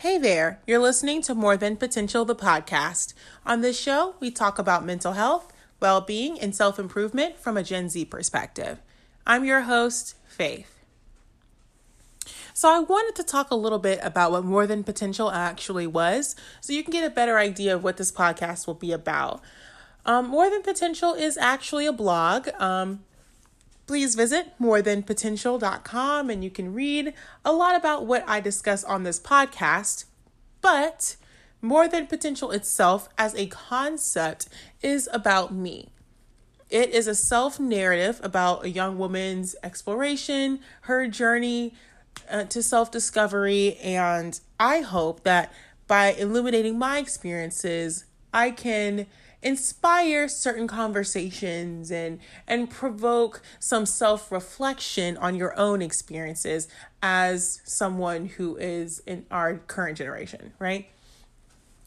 Hey there, you're listening to More Than Potential, the podcast. On this show, we talk about mental health, well-being, and self-improvement from a Gen Z perspective. I'm your host, Faith. So I wanted to talk a little bit about what More Than Potential actually was, so you can get a better idea of what this podcast will be about. More Than Potential is actually a blog. Please visit morethanpotential.com and you can read a lot about what I discuss on this podcast. But More Than Potential itself as a concept is about me. It is a self-narrative about a young woman's exploration, her journey to self-discovery. And I hope that by illuminating my experiences, I can inspire certain conversations and provoke some self-reflection on your own experiences as someone who is in our current generation, right?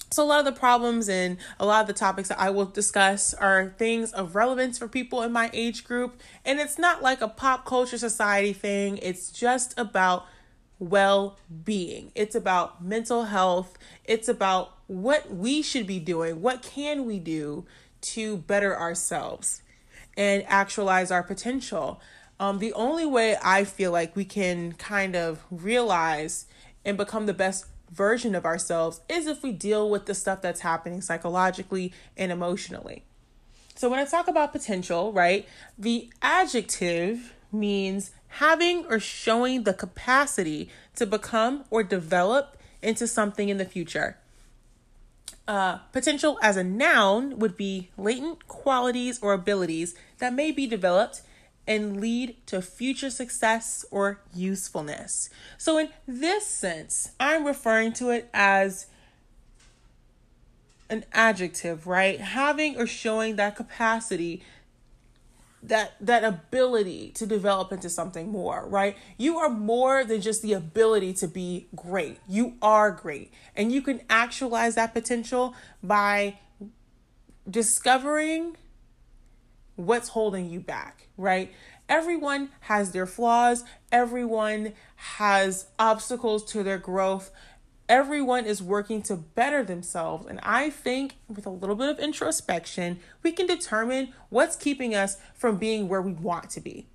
So a lot of the problems and a lot of the topics that I will discuss are things of relevance for people in my age group. And it's not like a pop culture society thing. It's just about well-being. It's about mental health. It's about what we should be doing. What can we do to better ourselves and actualize our potential? The only way I feel like we can kind of realize and become the best version of ourselves is if we deal with the stuff that's happening psychologically and emotionally. So when I talk about potential, right, the adjective means having or showing the capacity to become or develop into something in the future. Potential as a noun would be latent qualities or abilities that may be developed and lead to future success or usefulness. So in this sense, I'm referring to it as an adjective, right? Having or showing that capacity, that ability to develop into something more, right? You are more than just the ability to be great. You are great. And you can actualize that potential by discovering what's holding you back, right? Everyone has their flaws. Everyone has obstacles to their growth. Everyone is working to better themselves. And I think with a little bit of introspection, we can determine what's keeping us from being where we want to be.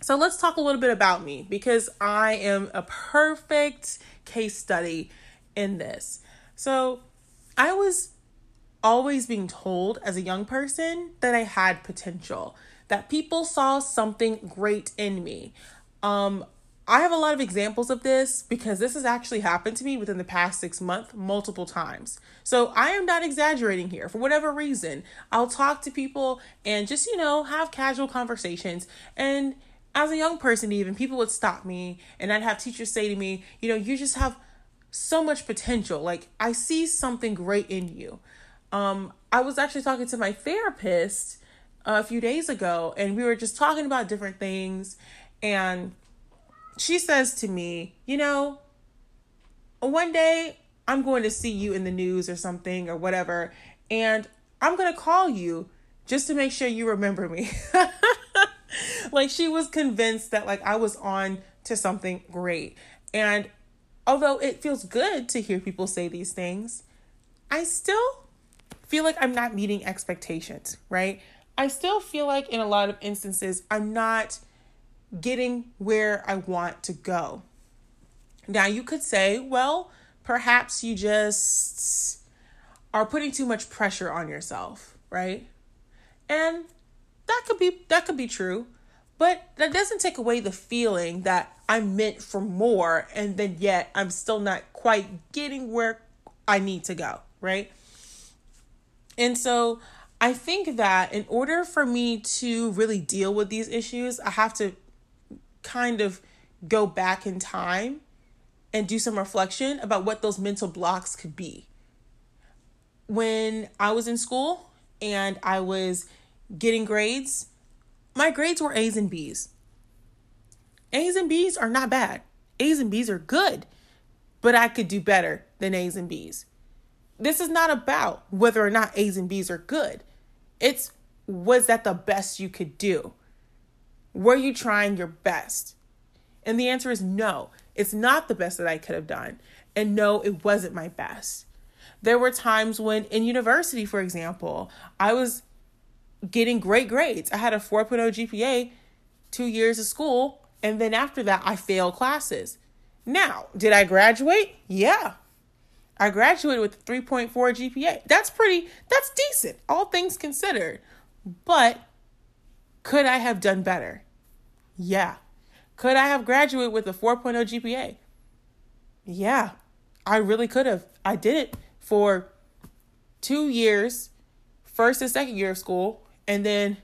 So let's talk a little bit about me, because I am a perfect case study in this. So I was always being told as a young person that I had potential, that people saw something great in me. I have a lot of examples of this because this has actually happened to me within the past 6 months, multiple times. So I am not exaggerating here. For whatever reason, I'll talk to people and just, have casual conversations. And as a young person, even people would stop me and I'd have teachers say to me, you just have so much potential. Like, I see something great in you. I was actually talking to my therapist a few days ago and we were just talking about different things, and she says to me, one day I'm going to see you in the news or something or whatever, and I'm going to call you just to make sure you remember me. Like, she was convinced that I was on to something great. And although it feels good to hear people say these things, I still feel like I'm not meeting expectations, right? I still feel like in a lot of instances, I'm not getting where I want to go. Now you could say, well, perhaps you just are putting too much pressure on yourself, right? And that could be true, but that doesn't take away the feeling that I'm meant for more, and then yet I'm still not quite getting where I need to go, right? And so I think that in order for me to really deal with these issues, I have to kind of go back in time and do some reflection about what those mental blocks could be. When I was in school and I was getting grades, my grades were A's and B's. A's and B's are not bad. A's and B's are good, but I could do better than A's and B's. This is not about whether or not A's and B's are good. It's, was that the best you could do? Were you trying your best? And the answer is no, it's not the best that I could have done. And no, it wasn't my best. There were times when in university, for example, I was getting great grades. I had a 4.0 GPA, 2 years of school. And then after that, I failed classes. Now, did I graduate? Yeah. I graduated with a 3.4 GPA. That's decent, all things considered. But could I have done better? Yeah. Could I have graduated with a 4.0 GPA? Yeah, I really could have. I did it for 2 years, first and second year of school, and then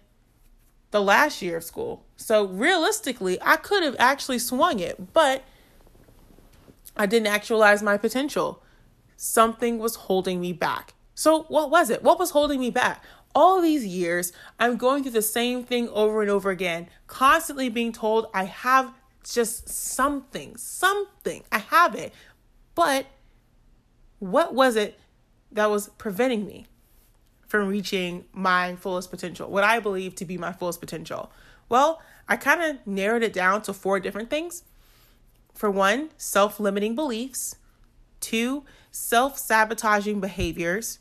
the last year of school. So realistically, I could have actually swung it, but I didn't actualize my potential. Something was holding me back. So what was it? What was holding me back? All these years, I'm going through the same thing over and over again, constantly being told I have just something. I have it. But what was it that was preventing me from reaching my fullest potential, what I believe to be my fullest potential? Well, I kind of narrowed it down to four different things. For one, self-limiting beliefs. Two, self-sabotaging behaviors.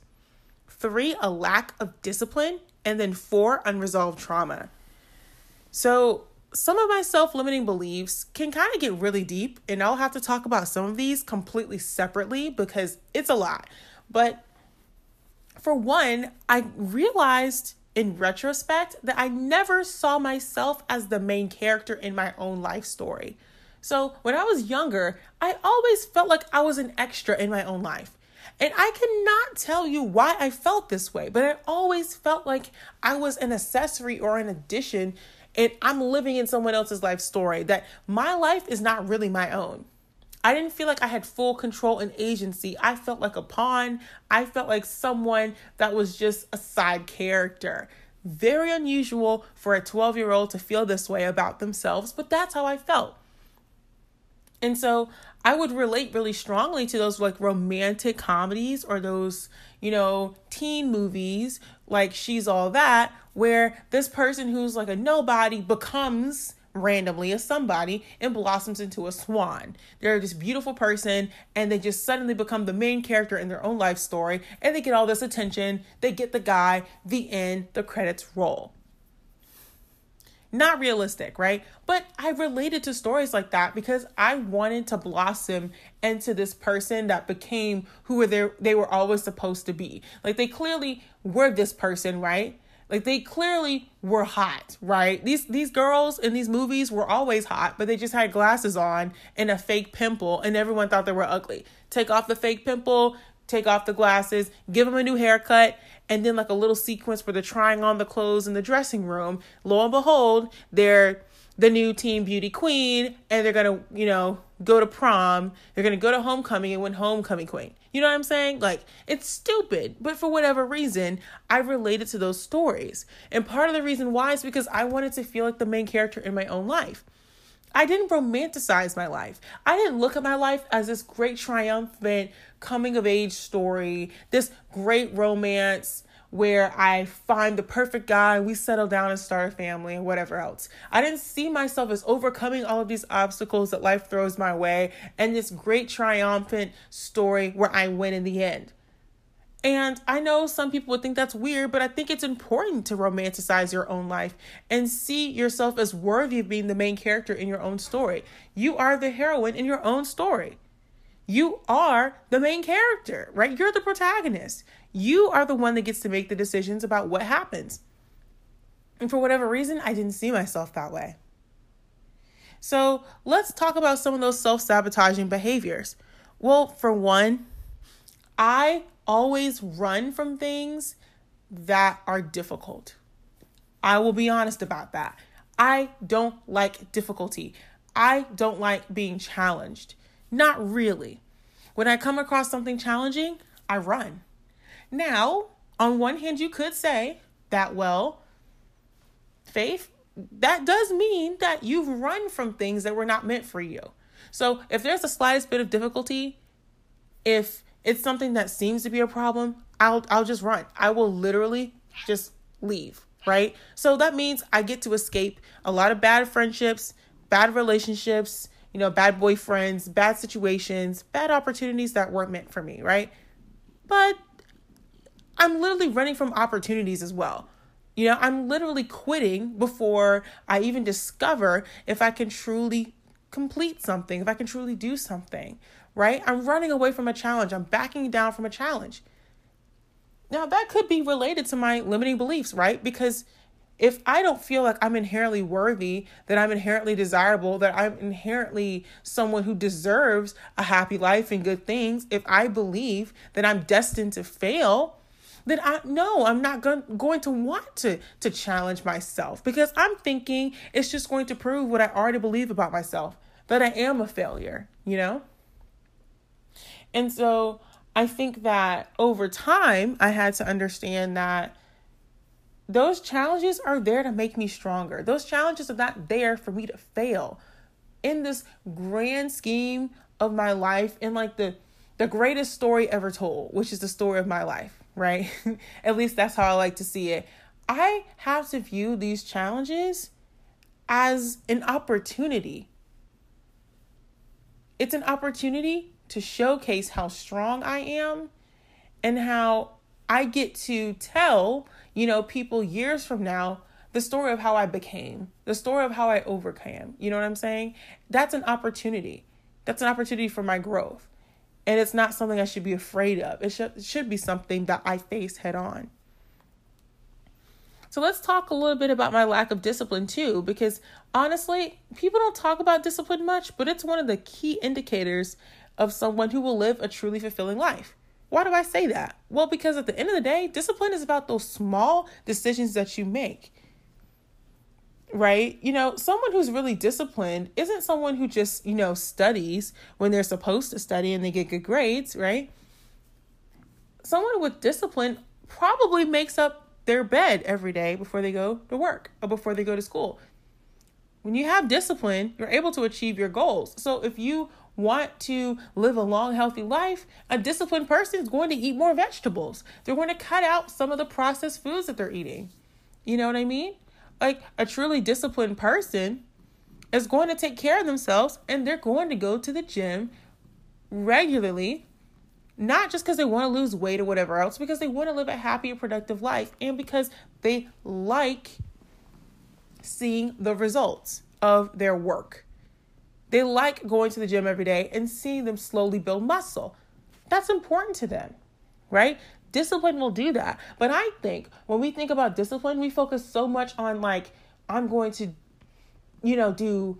Three, a lack of discipline. And then four, unresolved trauma. So some of my self-limiting beliefs can kind of get really deep, and I'll have to talk about some of these completely separately because it's a lot. But for one, I realized in retrospect that I never saw myself as the main character in my own life story. So when I was younger, I always felt like I was an extra in my own life. And I cannot tell you why I felt this way, but I always felt like I was an accessory or an addition, and I'm living in someone else's life story, that my life is not really my own. I didn't feel like I had full control and agency. I felt like a pawn. I felt like someone that was just a side character. Very unusual for a 12-year-old to feel this way about themselves, but that's how I felt. And so I would relate really strongly to those like romantic comedies or those, teen movies like She's All That, where this person who's like a nobody becomes randomly a somebody and blossoms into a swan. They're this beautiful person and they just suddenly become the main character in their own life story, and they get all this attention. They get the guy, the end, the credits roll. Not realistic, right? But I related to stories like that because I wanted to blossom into this person that became who they were always supposed to be. Like they clearly were this person, right? Like they clearly were hot, right? These girls in these movies were always hot, but they just had glasses on and a fake pimple, and everyone thought they were ugly. Take off the fake pimple, take off the glasses, give them a new haircut, and then like a little sequence where they're trying on the clothes in the dressing room. Lo and behold, they're the new teen beauty queen, and they're going to, go to prom. They're going to go to homecoming and win homecoming queen. You know what I'm saying? Like, it's stupid. But for whatever reason, I related to those stories. And part of the reason why is because I wanted to feel like the main character in my own life. I didn't romanticize my life. I didn't look at my life as this great triumphant coming of age story, this great romance where I find the perfect guy, we settle down and start a family and whatever else. I didn't see myself as overcoming all of these obstacles that life throws my way and this great triumphant story where I win in the end. And I know some people would think that's weird, but I think it's important to romanticize your own life and see yourself as worthy of being the main character in your own story. You are the heroine in your own story. You are the main character, right? You're the protagonist. You are the one that gets to make the decisions about what happens. And for whatever reason, I didn't see myself that way. So let's talk about some of those self-sabotaging behaviors. Well, for one, I always run from things that are difficult. I will be honest about that. I don't like difficulty. I don't like being challenged. Not really. When I come across something challenging, I run. Now, on one hand, you could say that, well, Faith, that does mean that you've run from things that were not meant for you. So if there's the slightest bit of difficulty, if it's something that seems to be a problem, I'll just run. I will literally just leave, right? So that means I get to escape a lot of bad friendships, bad relationships, bad boyfriends, bad situations, bad opportunities that weren't meant for me, right? But I'm literally running from opportunities as well. I'm literally quitting before I even discover if I can truly complete something, if I can truly do something, right? I'm running away from a challenge. I'm backing down from a challenge. Now, that could be related to my limiting beliefs, right? Because if I don't feel like I'm inherently worthy, that I'm inherently desirable, that I'm inherently someone who deserves a happy life and good things, if I believe that I'm destined to fail, then I'm not going to want to challenge myself, because I'm thinking it's just going to prove what I already believe about myself, that I am a failure, And so I think that over time, I had to understand that those challenges are there to make me stronger. Those challenges are not there for me to fail in this grand scheme of my life, in like the greatest story ever told, which is the story of my life. Right? At least that's how I like to see it. I have to view these challenges as an opportunity. It's an opportunity to showcase how strong I am and how I get to tell, people years from now, the story of how I became, the story of how I overcame. You know what I'm saying? That's an opportunity. That's an opportunity for my growth. And it's not something I should be afraid of. It should be something that I face head on. So let's talk a little bit about my lack of discipline too, because honestly, people don't talk about discipline much, but it's one of the key indicators of someone who will live a truly fulfilling life. Why do I say that? Well, because at the end of the day, discipline is about those small decisions that you make, right? Someone who's really disciplined isn't someone who just, studies when they're supposed to study and they get good grades, right? Someone with discipline probably makes up their bed every day before they go to work or before they go to school. When you have discipline, you're able to achieve your goals. So if you want to live a long, healthy life, a disciplined person is going to eat more vegetables. They're going to cut out some of the processed foods that they're eating. You know what I mean? Like, a truly disciplined person is going to take care of themselves, and they're going to go to the gym regularly, not just because they want to lose weight or whatever else, because they want to live a happy, productive life, and because they like seeing the results of their work. They like going to the gym every day and seeing them slowly build muscle. That's important to them, right? Discipline will do that. But I think when we think about discipline, we focus so much on like, I'm going to, do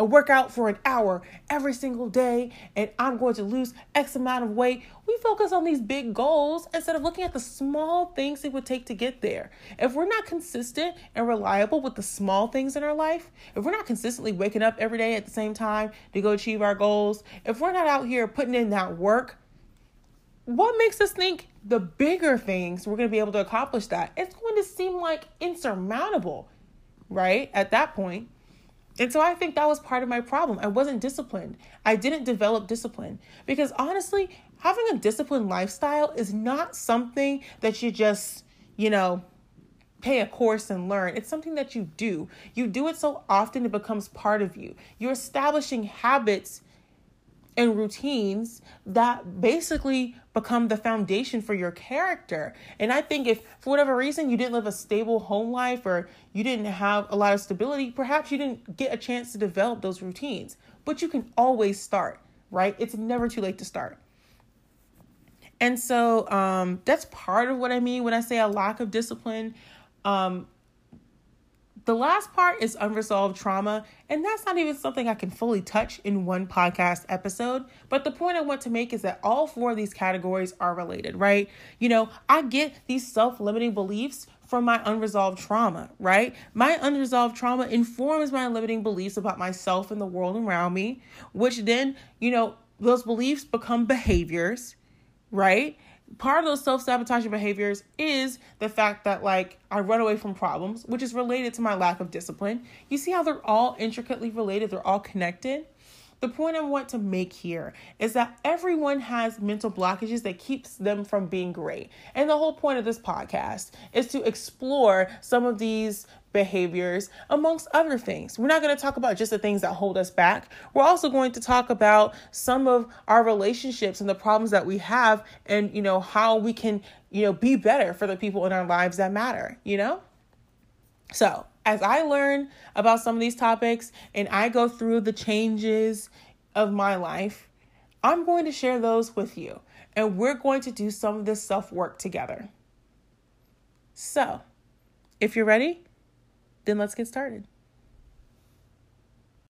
a workout for an hour every single day, and I'm going to lose X amount of weight. We focus on these big goals instead of looking at the small things it would take to get there. If we're not consistent and reliable with the small things in our life, if we're not consistently waking up every day at the same time to go achieve our goals, if we're not out here putting in that work, what makes us think the bigger things we're going to be able to accomplish that? It's going to seem like insurmountable, right? At that point. And so I think that was part of my problem. I wasn't disciplined. I didn't develop discipline, because honestly, having a disciplined lifestyle is not something that you just, pay a course and learn. It's something that you do. You do it so often it becomes part of you. You're establishing habits and routines that basically become the foundation for your character. And I think if for whatever reason you didn't live a stable home life, or you didn't have a lot of stability, perhaps you didn't get a chance to develop those routines, but you can always start, right? It's never too late to start. And so that's part of what I mean when I say a lack of discipline. The last part is unresolved trauma, and that's not even something I can fully touch in one podcast episode. But the point I want to make is that all four of these categories are related, right? You know, I get these self-limiting beliefs from my unresolved trauma, right? My unresolved trauma informs my limiting beliefs about myself and the world around me, which then, you know, those beliefs become behaviors, right? Part of those self-sabotaging behaviors is the fact that, like, I run away from problems, which is related to my lack of discipline. You see how they're all intricately related. They're all connected. The point I want to make here is that everyone has mental blockages that keeps them from being great. And the whole point of this podcast is to explore some of these behaviors, amongst other things. We're not going to talk about just the things that hold us back. We're also going to talk about some of our relationships and the problems that we have and, you know, how we can, you know, be better for the people in our lives that matter, you know? So as I learn about some of these topics and I go through the changes of my life, I'm going to share those with you. And we're going to do some of this self-work together. So if you're ready, then let's get started.